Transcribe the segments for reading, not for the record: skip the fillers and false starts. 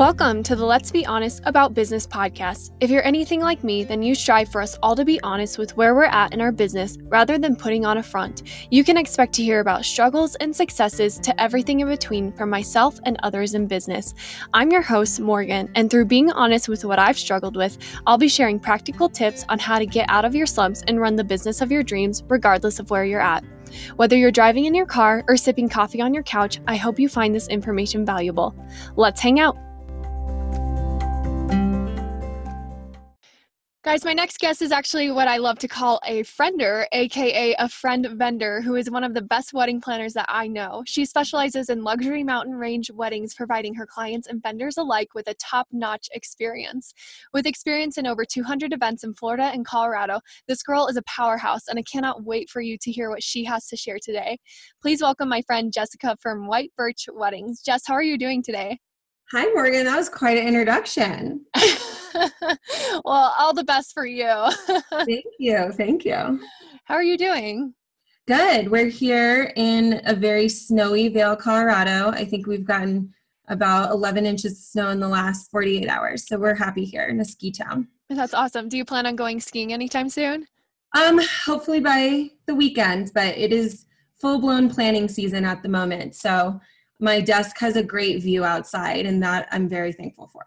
Welcome to the Let's Be Honest About Business podcast. If you're anything like me, then you strive for us all to be honest with where we're at in our business rather than putting on a front. You can expect to hear about struggles and successes to everything in between from myself and others in business. I'm your host, Morgan, and through being honest with what I've struggled with, I'll be sharing practical tips on how to get out of your slumps and run the business of your dreams regardless of where you're at. Whether you're driving in your car or sipping coffee on your couch, I hope you find this information valuable. Let's hang out. Guys, my next guest is actually what I love to call a friender, aka a friend vendor, who is one of the best wedding planners that I know. She specializes in luxury mountain range weddings, providing her clients and vendors alike with a top-notch experience. With experience in over 200 events in Florida and Colorado, this girl is a powerhouse, and I cannot wait for you to hear what she has to share today. Please welcome my friend Jessica from White Birch Weddings. Jess, how are you doing today? Hi, Morgan. That was quite an introduction. Well, all the best for you. Thank you. Thank you. How are you doing? Good. We're here in a very snowy Vail, Colorado. I think we've gotten about 11 inches of snow in the last 48 hours. So we're happy here in a ski town. That's awesome. Do you plan on going skiing anytime soon? Hopefully by the weekend, but it is full-blown planning season at the moment. So my desk has a great view outside, and that I'm very thankful for.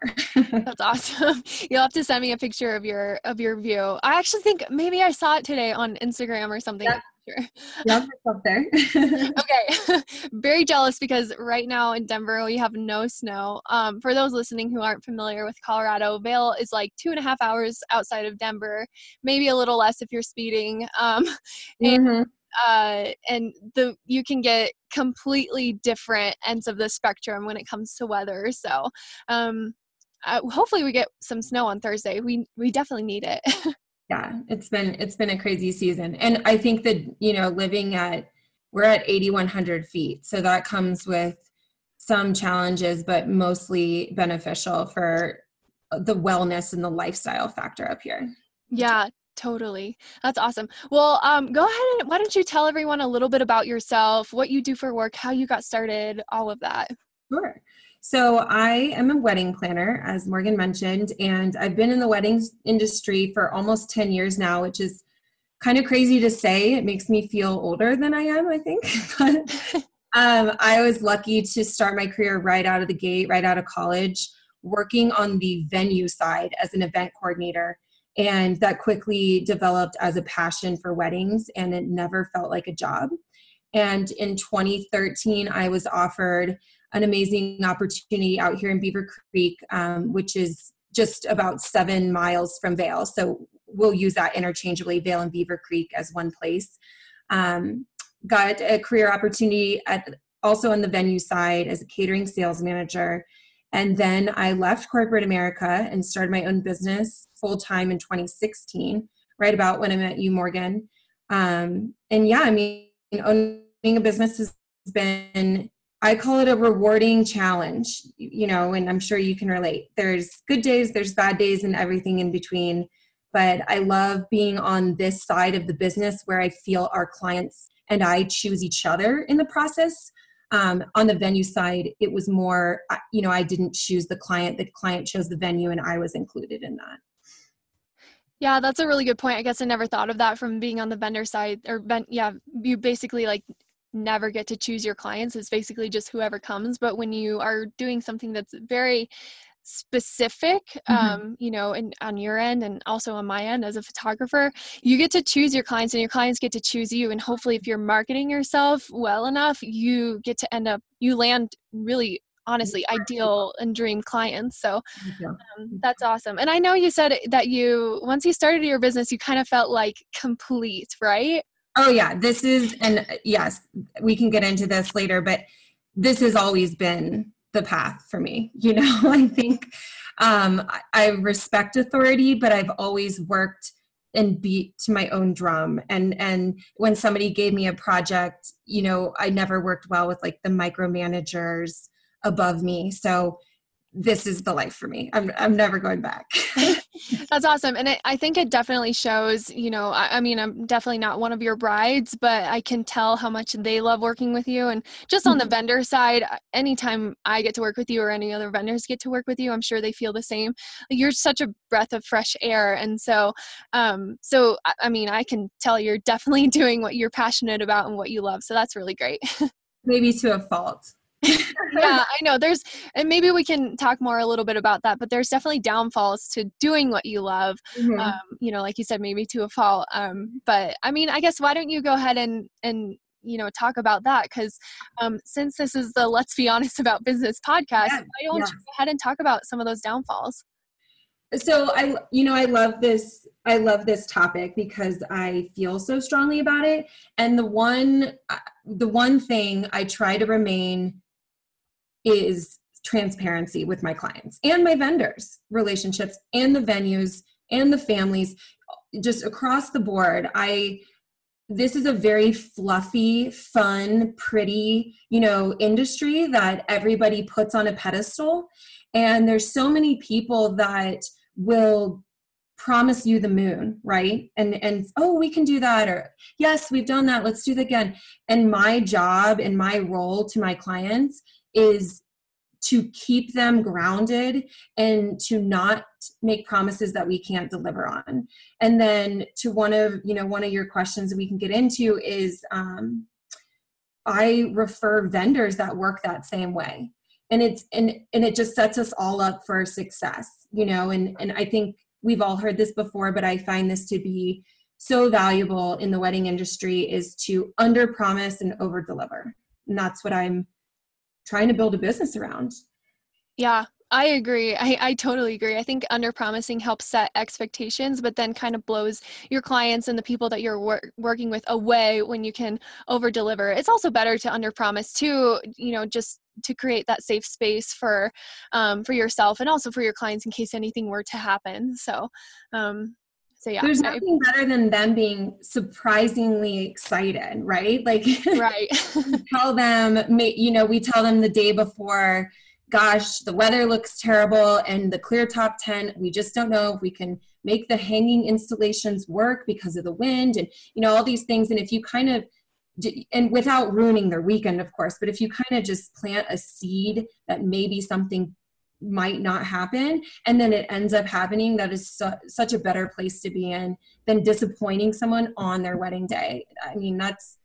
That's awesome. You'll have to send me a picture of your view. I actually think maybe I saw it today on Instagram or something. Yep. Yep, it's up there. Okay. Very jealous because right now in Denver, we have no snow. For those listening who aren't familiar with Colorado, Vail is like 2.5 hours outside of Denver, maybe a little less if you're speeding. And you can get completely different ends of the spectrum when it comes to weather. So, hopefully we get some snow on Thursday. We definitely need it. Yeah. It's been a crazy season. And I think that, you know, we're at 8,100 feet. So that comes with some challenges, but mostly beneficial for the wellness and the lifestyle factor up here. Yeah. Totally. That's awesome. Well, go ahead and why don't you tell everyone a little bit about yourself, what you do for work, how you got started, all of that. Sure. So I am a wedding planner, as Morgan mentioned, and I've been in the wedding industry for almost 10 years now, which is kind of crazy to say. It makes me feel older than I am, I think. But I was lucky to start my career right out of the gate, right out of college, working on the venue side as an event coordinator. And that quickly developed as a passion for weddings, and it never felt like a job. And in 2013, I was offered an amazing opportunity out here in Beaver Creek, which is just about 7 miles from Vail. So we'll use that interchangeably, Vail and Beaver Creek as one place. Got a career opportunity also on the venue side as a catering sales manager. And then I left corporate America and started my own business full-time in 2016, right about when I met you, Morgan. Owning a business has been, I call it a rewarding challenge, you know, and I'm sure you can relate. There's good days, there's bad days, and everything in between. But I love being on this side of the business where I feel our clients and I choose each other in the process. On the venue side, it was more, you know, I didn't choose the client chose the venue, and I was included in that. Yeah, that's a really good point. I guess I never thought of that from being on the vendor side you basically like never get to choose your clients. It's basically just whoever comes. But when you are doing something that's very specific, you know, and on your end and also on my end as a photographer, you get to choose your clients and your clients get to choose you. And hopefully if you're marketing yourself well enough, you get to you land really honestly ideal and dream clients. So that's awesome. And I know you said that once you started your business, you kind of felt like complete, right? Oh yeah. Yes, we can get into this later, but this has always been the path for me. You know, I think I respect authority, but I've always worked and beat to my own drum. And when somebody gave me a project, you know, I never worked well with like the micromanagers above me. So this is the life for me. I'm never going back. That's awesome. And I think it definitely shows, you know, I mean, I'm definitely not one of your brides, but I can tell how much they love working with you. And just on the vendor side, anytime I get to work with you or any other vendors get to work with you, I'm sure they feel the same. You're such a breath of fresh air. And so, I mean, I can tell you're definitely doing what you're passionate about and what you love. So that's really great. Maybe to a fault. Yeah, I know and maybe we can talk more a little bit about that, but there's definitely downfalls to doing what you love. Mm-hmm. You know, like you said, maybe to a fault. But I mean, I guess, why don't you go ahead and, you know, talk about that? 'Cause, since this is the Let's Be Honest About Business podcast, yeah, why don't you go ahead and talk about some of those downfalls? So I love this topic because I feel so strongly about it. And the one thing I try to remain is transparency with my clients and my vendors, relationships, and the venues and the families, just across the board. This is a very fluffy, fun, pretty, you know, industry that everybody puts on a pedestal. And there's so many people that will promise you the moon, right? And oh, we can do that, or yes, we've done that, let's do that again. And my job and my role to my clients is to keep them grounded and to not make promises that we can't deliver on. And then to one of your questions that we can get into is, I refer vendors that work that same way. And it just sets us all up for success, you know, and I think we've all heard this before, but I find this to be so valuable in the wedding industry, is to under promise and over deliver. And that's what I'm trying to build a business around. Yeah, I agree. I totally agree. I think under promising helps set expectations, but then kind of blows your clients and the people that you're working with away when you can over deliver. It's also better to under promise too, you know, just to create that safe space for yourself and also for your clients in case anything were to happen. So yeah, there's nothing better than them being surprisingly excited, right? Like, right. we tell them the day before, gosh, the weather looks terrible and the clear top tent, we just don't know if we can make the hanging installations work because of the wind and, you know, all these things. And if you kind of, and without ruining their weekend, of course, but if you kind of just plant a seed that maybe something might not happen, and then it ends up happening, that is such a better place to be in than disappointing someone on their wedding day. I mean, that's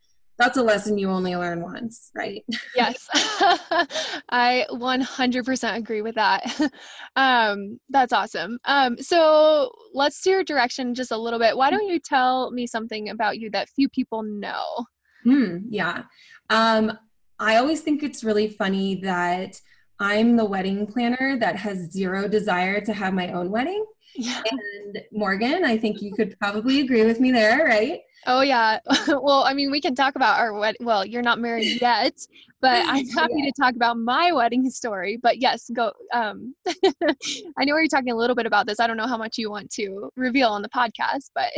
a lesson you only learn once, right? Yes. I 100% agree with that. That's awesome. So let's steer your direction just a little bit. Why don't you tell me something about you that few people know? Yeah. I always think it's really funny that I'm the wedding planner that has zero desire to have my own wedding. Yeah. And Morgan, I think you could probably agree with me there, right? Oh yeah. Well, I mean, we can talk about our wedding. Well, you're not married yet, but I'm happy to talk about my wedding story. But yes, go. I know we were talking a little bit about this. I don't know how much you want to reveal on the podcast, but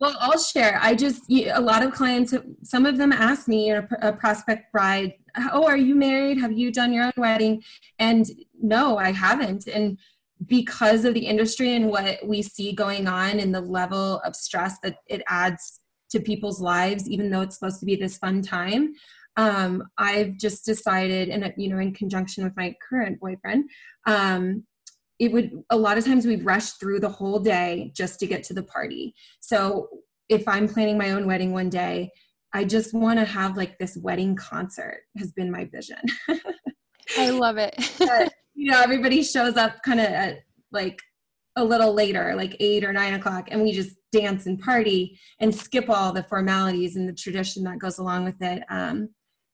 well, I'll share. A lot of clients, some of them ask me, a prospect bride, oh, are you married? Have you done your own wedding? And no, I haven't. And because of the industry and what we see going on and the level of stress that it adds to people's lives, even though it's supposed to be this fun time, I've just decided, and you know, in conjunction with my current boyfriend, a lot of times we'd rush through the whole day just to get to the party. So if I'm planning my own wedding one day, I just want to have like this wedding concert, has been my vision. I love it. But, you know, everybody shows up kind of at like a little later, like 8 or 9 o'clock, and we just dance and party and skip all the formalities and the tradition that goes along with it.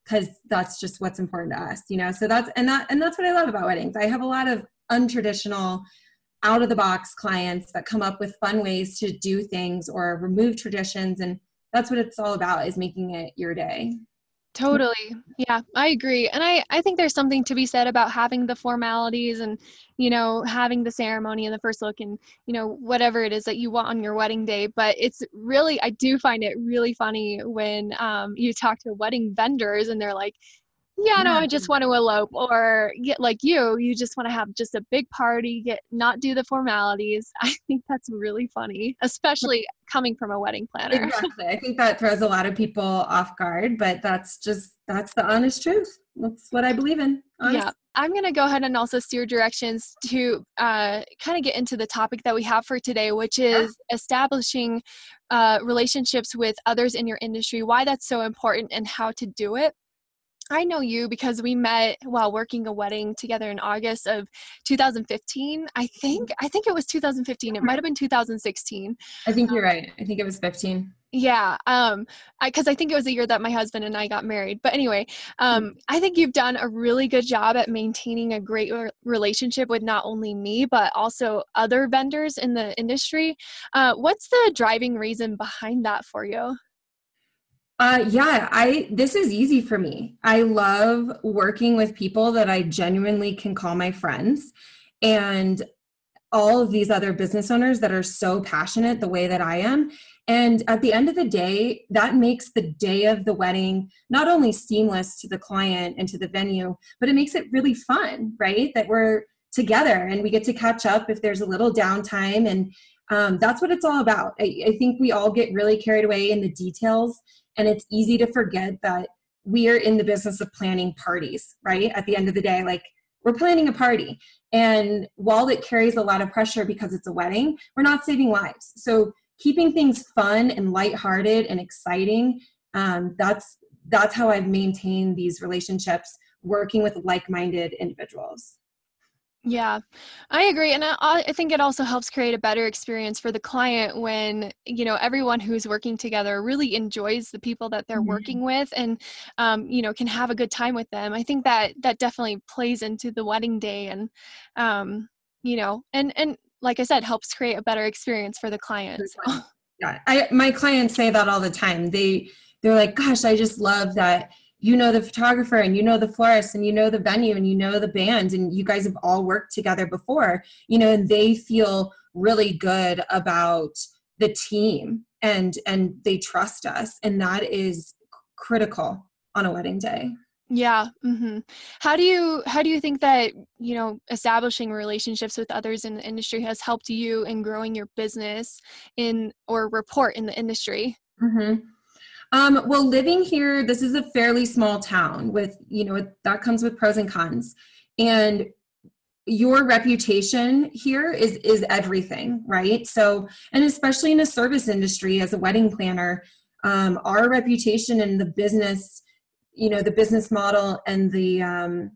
'Cause that's just what's important to us, you know? So that's what I love about weddings. I have a lot of untraditional, out of the box clients that come up with fun ways to do things or remove traditions. And that's what it's all about, is making it your day. Totally. Yeah, I agree. And I think there's something to be said about having the formalities and, you know, having the ceremony and the first look and, you know, whatever it is that you want on your wedding day. But it's really, I do find it really funny when you talk to wedding vendors and they're like, yeah, no, I just want to elope, or get like you just want to have just a big party, not do the formalities. I think that's really funny, especially coming from a wedding planner. Exactly. I think that throws a lot of people off guard, but that's the honest truth. That's what I believe in. Honestly. Yeah. I'm going to go ahead and also steer directions to kind of get into the topic that we have for today, which is establishing relationships with others in your industry, why that's so important and how to do it. I know you because we met while working a wedding together in August of 2015. I think it was 2015. It might have been 2016. I think you're right. I think it was 15. Yeah. Because I think it was the year that my husband and I got married. But anyway, I think you've done a really good job at maintaining a great relationship with not only me, but also other vendors in the industry. What's the driving reason behind that for you? This is easy for me. I love working with people that I genuinely can call my friends, and all of these other business owners that are so passionate the way that I am. And at the end of the day, that makes the day of the wedding not only seamless to the client and to the venue, but it makes it really fun, right? That we're together and we get to catch up if there's a little downtime. And that's what it's all about. I think we all get really carried away in the details. And it's easy to forget that we are in the business of planning parties, right? At the end of the day, like, we're planning a party. And while it carries a lot of pressure because it's a wedding, we're not saving lives. So keeping things fun and lighthearted and exciting, that's how I've maintained these relationships, working with like-minded individuals. Yeah, I agree. And I think it also helps create a better experience for the client when, you know, everyone who's working together really enjoys the people that they're working with and, you know, can have a good time with them. I think that definitely plays into the wedding day and, you know, and like I said, helps create a better experience for the client. So. Yeah, my clients say that all the time. They're like, gosh, I just love that. You know the photographer and you know the florist and you know the venue and you know the band and you guys have all worked together before, you know, and they feel really good about the team and they trust us. And that is critical on a wedding day. Yeah. Mm-hmm. How do you think that, you know, establishing relationships with others in the industry has helped you in growing your business in or report in the industry? Mm-hmm. Well, living here, this is a fairly small town with, you know, that comes with pros and cons, and your reputation here is everything, right? So, and especially in a service industry as a wedding planner, our reputation and the business, you know, the business model and the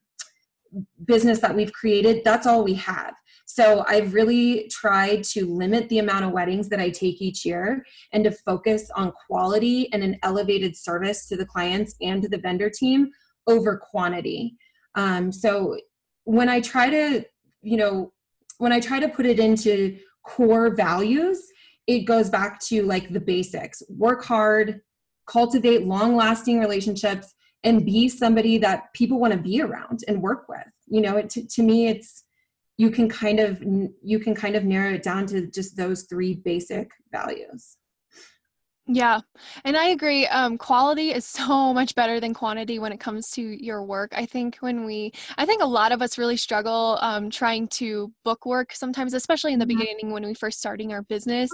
business that we've created, that's all we have. So I've really tried to limit the amount of weddings that I take each year and to focus on quality and an elevated service to the clients and to the vendor team over quantity. So when I try to, you know, when I try to put it into core values, it goes back to like the basics: work hard, cultivate long-lasting relationships, and be somebody that people want to be around and work with. You know, to me, it's, you can kind of narrow it down to just those three basic values. Yeah. And I agree. Quality is so much better than quantity when it comes to your work. I think a lot of us really struggle trying to book work sometimes, especially in the beginning when we first starting our business.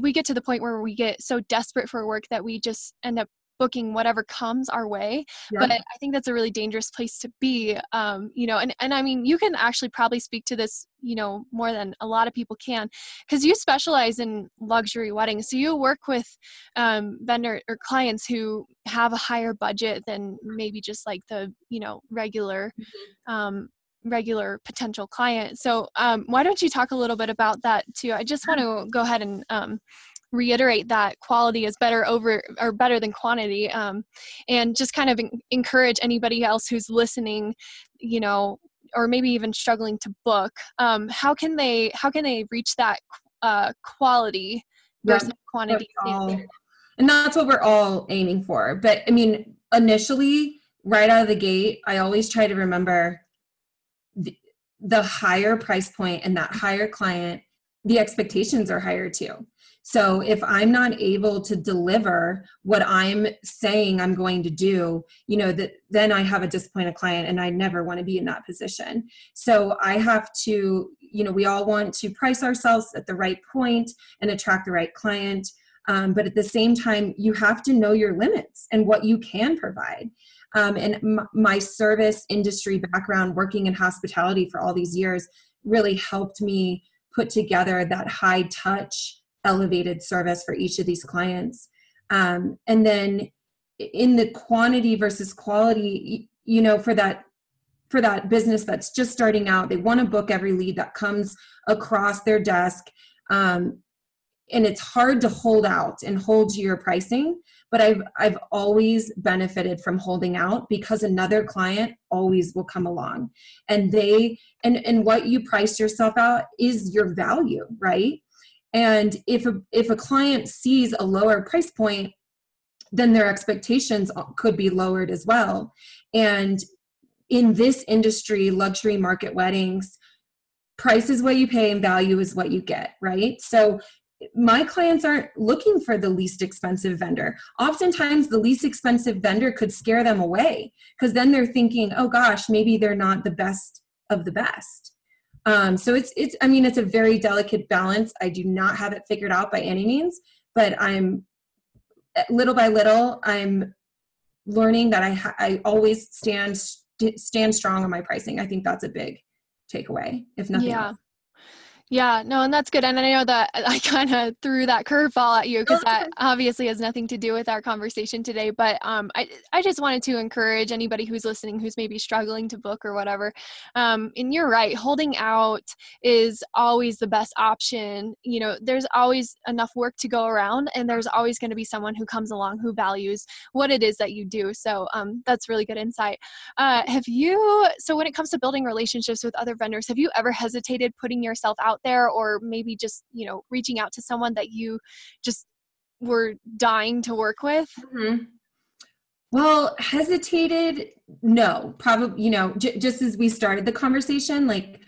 We get to the point where we get so desperate for work that we just end up booking whatever comes our way. Yeah. But I think that's a really dangerous place to be, you know, and I mean, you can actually probably speak to this, you know, more than a lot of people can, because you specialize in luxury weddings. So you work with vendor or clients who have a higher budget than maybe just like the, you know, regular potential client. So why don't you talk a little bit about that too? I just want to go ahead and reiterate that quality is better than quantity, and just kind of encourage anybody else who's listening, you know, or maybe even struggling to book. How can they reach that quality versus quantity? And that's what we're all aiming for. But I mean, initially, right out of the gate, I always try to remember the higher price point and that higher client the expectations are higher too. So if I'm not able to deliver what I'm saying I'm going to do, you know, then I have a disappointed client, and I never want to be in that position. So I have to, you know, we all want to price ourselves at the right point and attract the right client. But at the same time, you have to know your limits and what you can provide. And my service industry background, working in hospitality for all these years, really helped me put together that high touch, elevated service for each of these clients. And then in the quantity versus quality, you know, for that business that's just starting out, they want to book every lead that comes across their desk. And it's hard to hold out and hold to your pricing, but I've always benefited from holding out, because another client always will come along, and what you price yourself out is your value, right? And if a client sees a lower price point, then their expectations could be lowered as well. And in this industry, luxury market weddings, price is what you pay and value is what you get, right? So my clients aren't looking for the least expensive vendor. Oftentimes the least expensive vendor could scare them away, because then they're thinking, oh gosh, maybe they're not the best of the best. So it's a very delicate balance. I do not have it figured out by any means, but I'm little by little, I'm learning that I always stand strong on my pricing. I think that's a big takeaway, if nothing else. Yeah, no, and that's good. And I know that I kind of threw that curveball at you, because that obviously has nothing to do with our conversation today. But I just wanted to encourage anybody who's listening, who's maybe struggling to book or whatever. And you're right, holding out is always the best option. You know, there's always enough work to go around, and there's always going to be someone who comes along who values what it is that you do. So that's really good insight. So when it comes to building relationships with other vendors, have you ever hesitated putting yourself out there, or maybe just, you know, reaching out to someone that you just were dying to work with? Mm-hmm. Well, hesitated? No, probably, you know, just as we started the conversation, like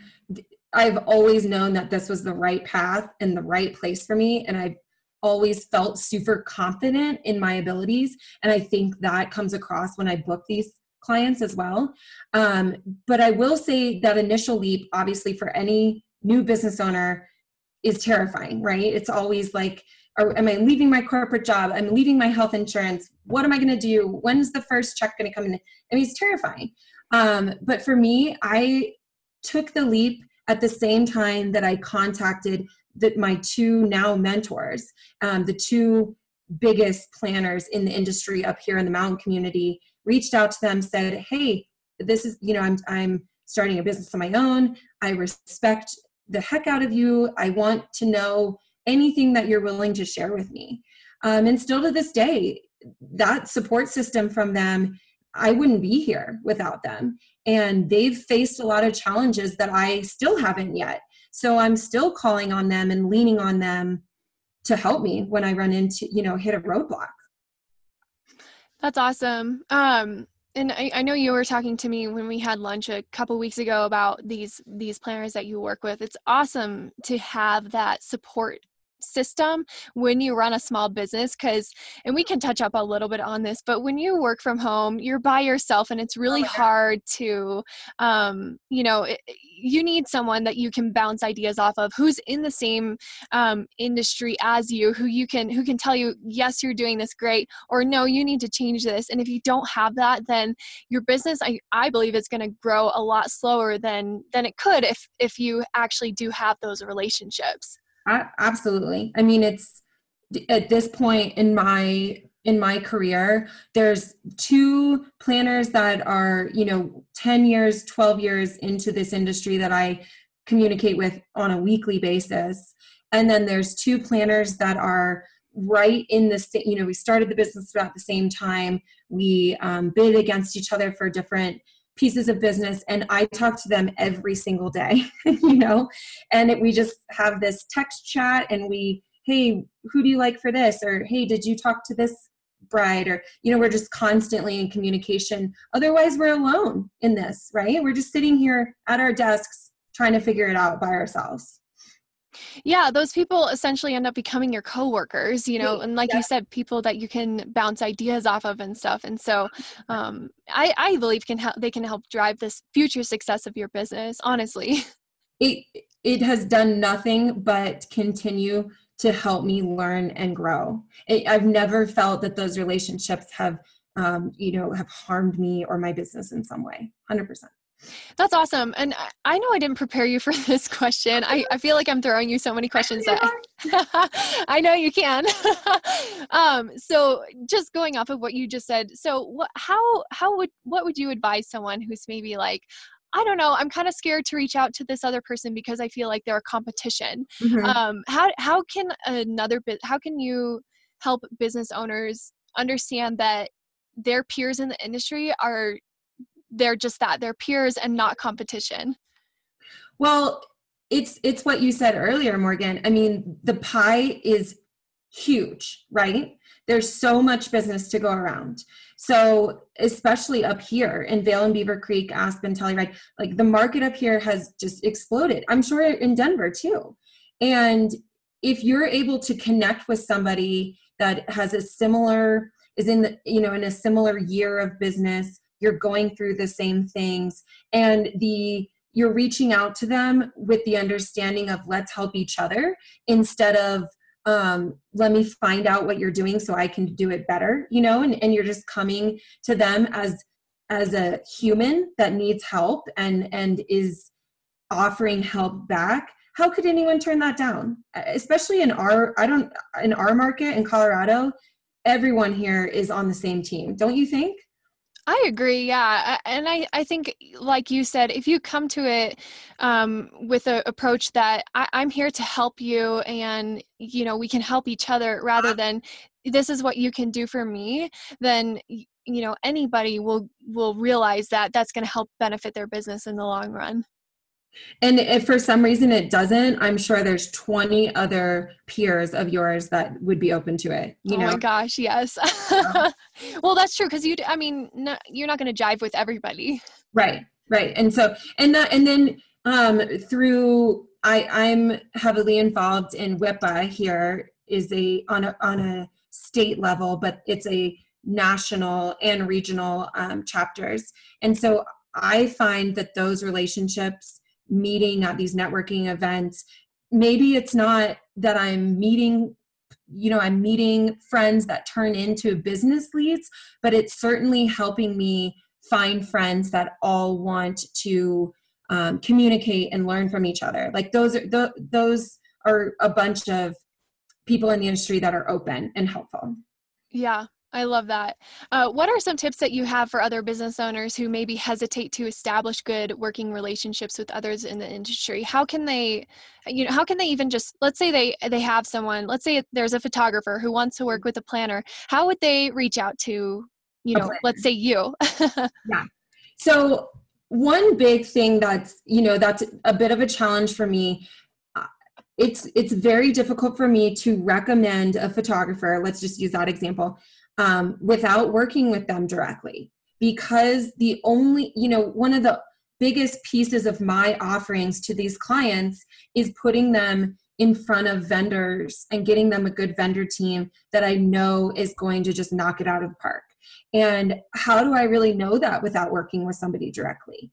I've always known that this was the right path and the right place for me. And I've always felt super confident in my abilities. And I think that comes across when I book these clients as well. But I will say that initial leap, obviously for any new business owner, is terrifying, right? It's always like, am I leaving my corporate job? I'm leaving my health insurance. What am I going to do? When's the first check going to come in? I mean, it's terrifying. But for me, I took the leap at the same time that I contacted my two now mentors, the two biggest planners in the industry up here in the mountain community, reached out to them, said, hey, this is, you know, I'm starting a business on my own. I respect the heck out of you. I want to know anything that you're willing to share with me. And still to this day, that support system from them, I wouldn't be here without them. And they've faced a lot of challenges that I still haven't yet. So I'm still calling on them and leaning on them to help me when I run into, you know, hit a roadblock. That's awesome. And I know you were talking to me when we had lunch a couple weeks ago about these planners that you work with. It's awesome to have that support system when you run a small business, and we can touch up a little bit on this, but when you work from home, you're by yourself, and it's really hard to, you need someone that you can bounce ideas off of, who's in the same industry as you, who can tell you, yes, you're doing this great, or no, you need to change this. And if you don't have that, then your business, I believe, is going to grow a lot slower than it could if you actually do have those relationships. Absolutely. I mean, it's at this point in my career, there's two planners that are, you know, 10 years, 12 years into this industry that I communicate with on a weekly basis. And then there's two planners that are right in the same, you know, we started the business about the same time. We bid against each other for different pieces of business, and I talk to them every single day, you know, and we just have this text chat, and hey, who do you like for this? Or, hey, did you talk to this bride? Or, you know, we're just constantly in communication. Otherwise we're alone in this, right? We're just sitting here at our desks trying to figure it out by ourselves. Yeah, those people essentially end up becoming your coworkers, you know, and like you said, people that you can bounce ideas off of and stuff. And so I believe they can help drive this future success of your business, honestly. It has done nothing but continue to help me learn and grow. I've never felt that those relationships have, you know, have harmed me or my business in some way, 100%. That's awesome. And I know I didn't prepare you for this question. I feel like I'm throwing you so many questions. I know you can. So just going off of what you just said, so what would you advise someone who's maybe like, I don't know, I'm kind of scared to reach out to this other person because I feel like they're a competition. Mm-hmm. How can you help business owners understand that their peers in the industry are, they're just that, they're peers and not competition? Well, it's what you said earlier, Morgan. I mean, the pie is huge, right? There's so much business to go around. So especially up here in Vail and Beaver Creek, Aspen, Telluride, like the market up here has just exploded. I'm sure in Denver too. And if you're able to connect with somebody that has a similar, is in the, you know, in a similar year of business, you're going through the same things, and you're reaching out to them with the understanding of let's help each other instead of let me find out what you're doing so I can do it better, you know, and you're just coming to them as a human that needs help and is offering help back. How could anyone turn that down? Especially in our market in Colorado, everyone here is on the same team. Don't you think? I agree. Yeah. And I think, like you said, if you come to it with an approach that I'm here to help you and, you know, we can help each other rather than this is what you can do for me, then, you know, anybody will realize that that's going to help benefit their business in the long run. And if for some reason it doesn't, I'm sure there's 20 other peers of yours that would be open to it. You know? My gosh, yes. Well, that's true. Cause you're not going to jive with everybody. Right. Right. And so, I'm heavily involved in WIPA here on a state level, but it's a national and regional chapters. And so I find that those relationships, meeting at these networking events, maybe it's not that I'm meeting friends that turn into business leads, but it's certainly helping me find friends that all want to communicate and learn from each other. Like those are a bunch of people in the industry that are open and helpful. Yeah. I love that. What are some tips that you have for other business owners who maybe hesitate to establish good working relationships with others in the industry? How can they even just, let's say they have someone, let's say there's a photographer who wants to work with a planner. How would they reach out to, you know, let's say you? Yeah. So one big thing that's a bit of a challenge for me. It's very difficult for me to recommend a photographer. Let's just use that example. Without working with them directly, because one of the biggest pieces of my offerings to these clients is putting them in front of vendors and getting them a good vendor team that I know is going to just knock it out of the park. And how do I really know that without working with somebody directly?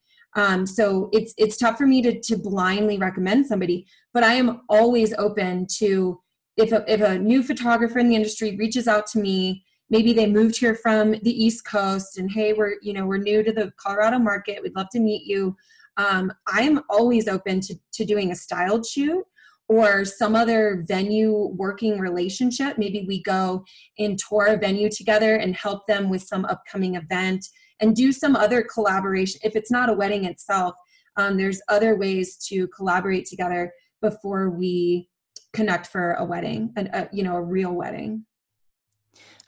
So it's tough for me to blindly recommend somebody, but I am always open to, if a new photographer in the industry reaches out to me. Maybe they moved here from the East Coast and, hey, we're new to the Colorado market. We'd love to meet you. I'm always open to doing a styled shoot or some other venue working relationship. Maybe we go and tour a venue together and help them with some upcoming event and do some other collaboration. If it's not a wedding itself, there's other ways to collaborate together before we connect for a wedding, a real wedding.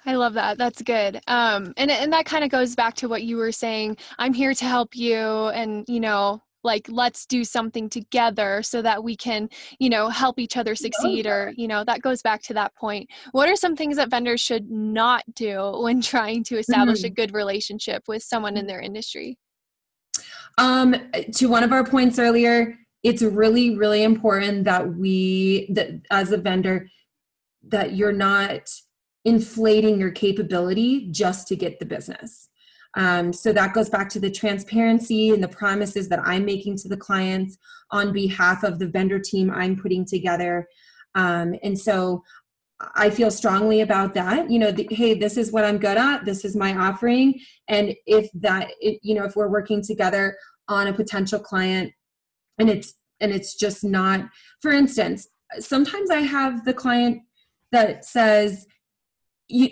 I love that. That's good. And that kind of goes back to what you were saying. I'm here to help you. And, you know, like, let's do something together so that we can, you know, help each other succeed, or, you know, that goes back to that point. What are some things that vendors should not do when trying to establish a good relationship with someone in their industry? To one of our points earlier, it's really, really important that that as a vendor, that you're not inflating your capability just to get the business. So that goes back to the transparency and the promises that I'm making to the clients on behalf of the vendor team I'm putting together. And so I feel strongly about that. You know, hey, this is what I'm good at. This is my offering. And if that, you know, if we're working together on a potential client and it's just not, for instance, sometimes I have the client that says,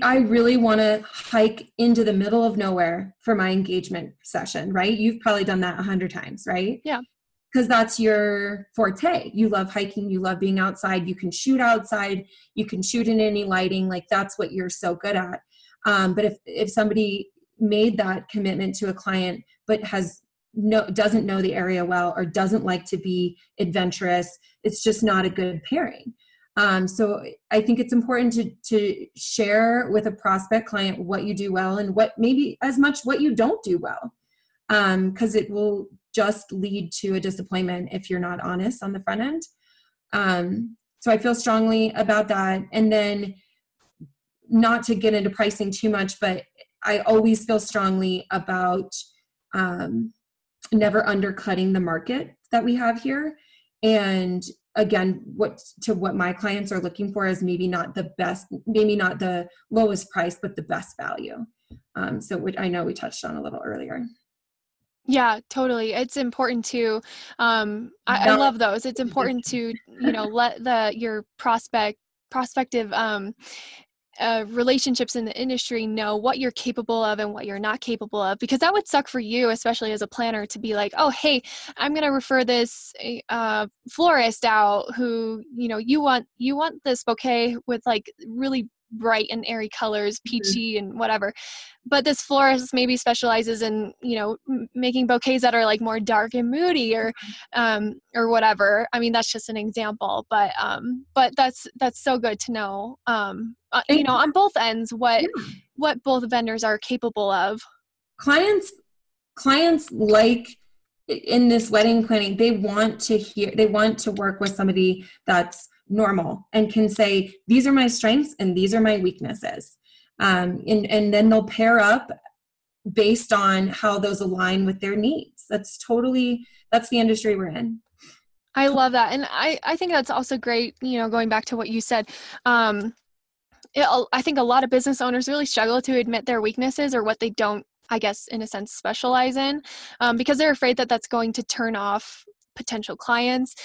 I really want to hike into the middle of nowhere for my engagement session, right? You've probably done that 100 times, right? Yeah. Because that's your forte. You love hiking. You love being outside. You can shoot outside. You can shoot in any lighting. Like, that's what you're so good at. But if somebody made that commitment to a client, but doesn't know the area well, or doesn't like to be adventurous, it's just not a good pairing. So I think it's important to share with a prospect client what you do well, and what maybe as much what you don't do well, because it will just lead to a disappointment if you're not honest on the front end. So I feel strongly about that. And then, not to get into pricing too much, but I always feel strongly about never undercutting the market that we have here. And again, what my clients are looking for is maybe not the best, maybe not the lowest price, but the best value. So which I know we touched on a little earlier. Yeah, totally. It's important to, I love those. It's important to, you know, let your prospective, relationships in the industry know what you're capable of and what you're not capable of, because that would suck for you, especially as a planner, to be like, oh, hey, I'm going to refer this florist out who, you know, you want this bouquet with like really bright and airy colors, peachy and whatever. But this florist maybe specializes in, you know, making bouquets that are like more dark and moody or whatever. I mean, that's just an example, but that's so good to know, you know, on both ends, what both vendors are capable of. Clients like in this wedding planning, they want to work with somebody that's normal and can say, these are my strengths and these are my weaknesses. And then they'll pair up based on how those align with their needs. That's the industry we're in. I love that. And I think that's also great, you know, going back to what you said, I think a lot of business owners really struggle to admit their weaknesses or what they don't, I guess, in a sense, specialize in, because they're afraid that that's going to turn off potential clients,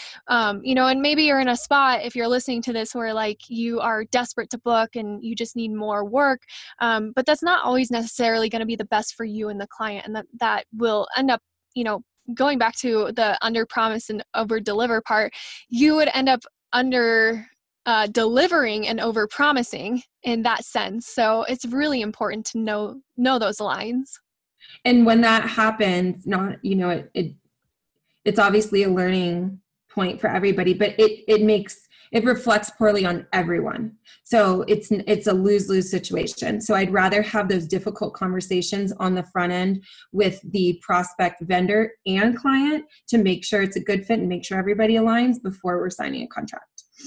you know, and maybe you're in a spot, if you're listening to this, where like you are desperate to book and you just need more work, but that's not always necessarily going to be the best for you and the client, and that will end up, you know, going back to the under promise and over deliver part, you would end up under delivering and over promising in that sense. So it's really important to know those lines. And when that happens, it's obviously a learning point for everybody, but it reflects poorly on everyone. So it's a lose-lose situation. So I'd rather have those difficult conversations on the front end with the prospect, vendor, and client to make sure it's a good fit and make sure everybody aligns before we're signing a contract.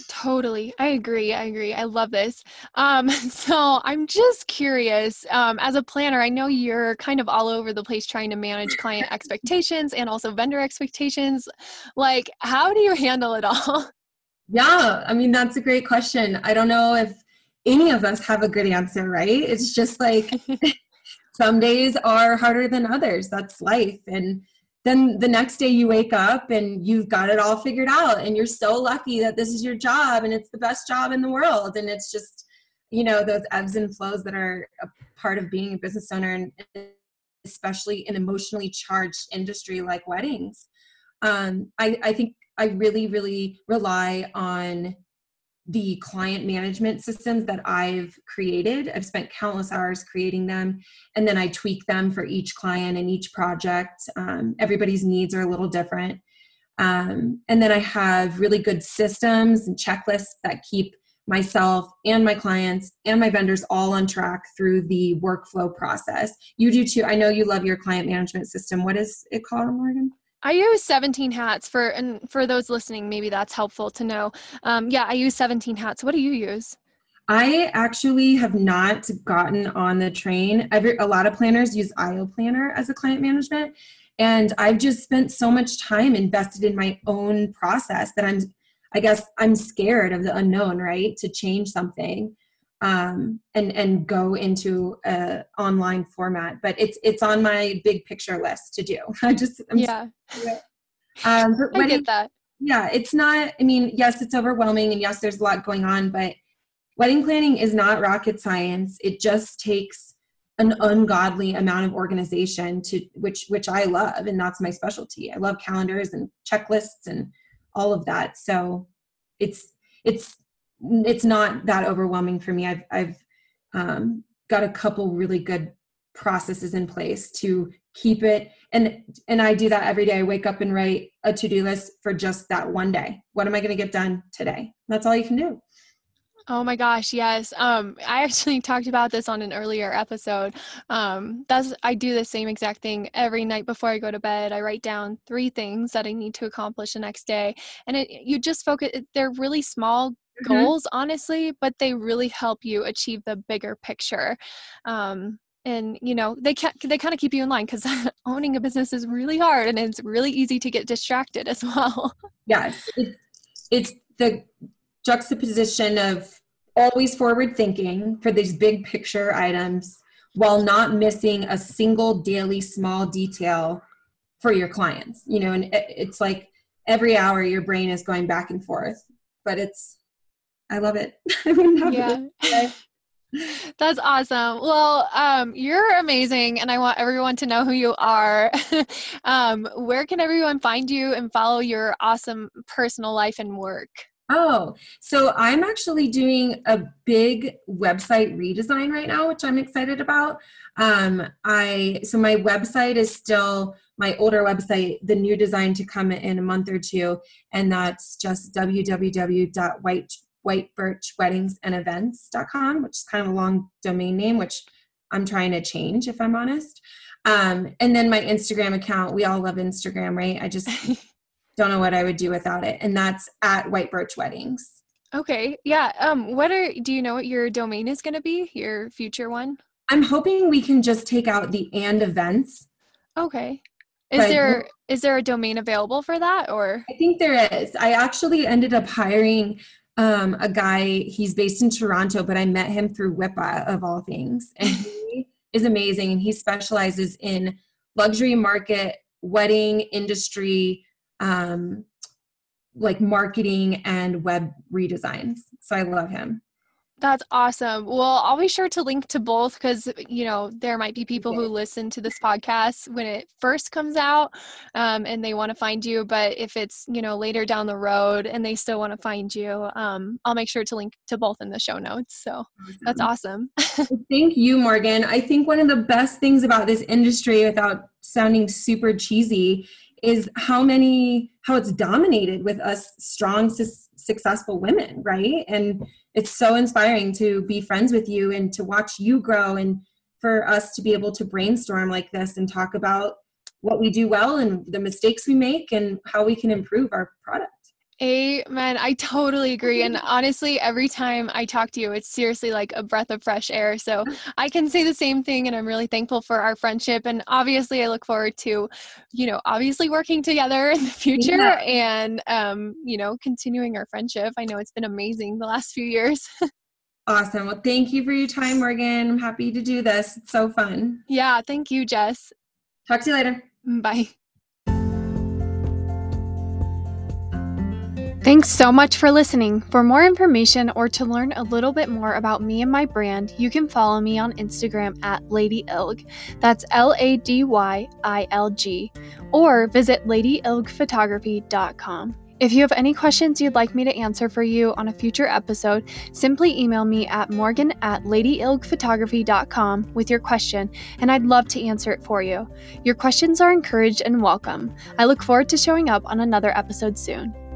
Totally. I agree. I love this. So I'm just curious, as a planner, I know you're kind of all over the place trying to manage client expectations and also vendor expectations. Like, how do you handle it all? Yeah. I mean, that's a great question. I don't know if any of us have a good answer, right? It's just like, some days are harder than others. That's life. And then the next day you wake up and you've got it all figured out, and you're so lucky that this is your job and it's the best job in the world. And it's just, you know, those ebbs and flows that are a part of being a business owner, and especially an emotionally charged industry like weddings. I think I really, really rely on the client management systems that I've created. I've spent countless hours creating them, and then I tweak them for each client and each project. Everybody's needs are a little different. And then I have really good systems and checklists that keep myself and my clients and my vendors all on track through the workflow process. You do too. I know you love your client management system. What is it called, Morgan? I use 17 hats for those listening, maybe that's helpful to know. Yeah, I use 17 hats. What do you use? I actually have not gotten on the train. A lot of planners use IO Planner as a client management, and I've just spent so much time invested in my own process that I guess I'm scared of the unknown, right? To change something and go into an online format. But it's on my big picture list to do. I get that. Yeah, it's not, I mean, yes, it's overwhelming, and yes, there's a lot going on, but wedding planning is not rocket science. It just takes an ungodly amount of organization, which I love, and that's my specialty. I love calendars and checklists and all of that. So it's not that overwhelming for me. I've got a couple really good processes in place to keep it. And I do that every day. I wake up and write a to-do list for just that one day. What am I going to get done today? That's all you can do. Oh my gosh, yes. I actually talked about this on an earlier episode. I do the same exact thing every night before I go to bed. I write down 3 things that I need to accomplish the next day. And you just focus, they're really small goals, honestly, but they really help you achieve the bigger picture. And you know, they kind of keep you in line, because owning a business is really hard, and it's really easy to get distracted as well. Yes. It's the juxtaposition of always forward thinking for these big picture items while not missing a single daily small detail for your clients, you know, and it's like every hour your brain is going back and forth, but I love it. I wouldn't have it. That's awesome. Well, you're amazing, and I want everyone to know who you are. Where can everyone find you and follow your awesome personal life and work? Oh, so I'm actually doing a big website redesign right now, which I'm excited about. So my website is still my older website, the new design to come in a month or two, and that's just www.whitebirchweddingsandevents.com, which is kind of a long domain name, which I'm trying to change, if I'm honest. And then my Instagram account, we all love Instagram, right? I just... don't know what I would do without it. And that's at White Birch Weddings. Okay. Yeah. Do you know what your domain is going to be? Your future one? I'm hoping we can just take out the and events. Okay. Is there a domain available for that, or? I think there is. I actually ended up hiring a guy. He's based in Toronto, but I met him through WIPA of all things. And he is amazing. And he specializes in luxury market, wedding industry, like marketing and web redesigns. So I love him. That's awesome. Well, I'll be sure to link to both, because, you know, there might be people who listen to this podcast when it first comes out, and they want to find you. But if it's, you know, later down the road and they still want to find you, I'll make sure to link to both in the show notes. So that's awesome. Thank you, Morgan. I think one of the best things about this industry, without sounding super cheesy, is how it's dominated with us strong, successful women, right? And it's so inspiring to be friends with you and to watch you grow, and for us to be able to brainstorm like this and talk about what we do well and the mistakes we make and how we can improve our product. Amen. I totally agree. And honestly, every time I talk to you, it's seriously like a breath of fresh air. So I can say the same thing, and I'm really thankful for our friendship. And obviously I look forward to, you know, obviously working together in the future and, you know, continuing our friendship. I know it's been amazing the last few years. Awesome. Well, thank you for your time, Morgan. I'm happy to do this. It's so fun. Yeah. Thank you, Jess. Talk to you later. Bye. Thanks so much for listening. For more information or to learn a little bit more about me and my brand, you can follow me on Instagram at LadyIlg. That's LadyIlg. Or visit LadyIlgPhotography.com. If you have any questions you'd like me to answer for you on a future episode, simply email me at morgan@ladyilgphotography.com with your question, and I'd love to answer it for you. Your questions are encouraged and welcome. I look forward to showing up on another episode soon.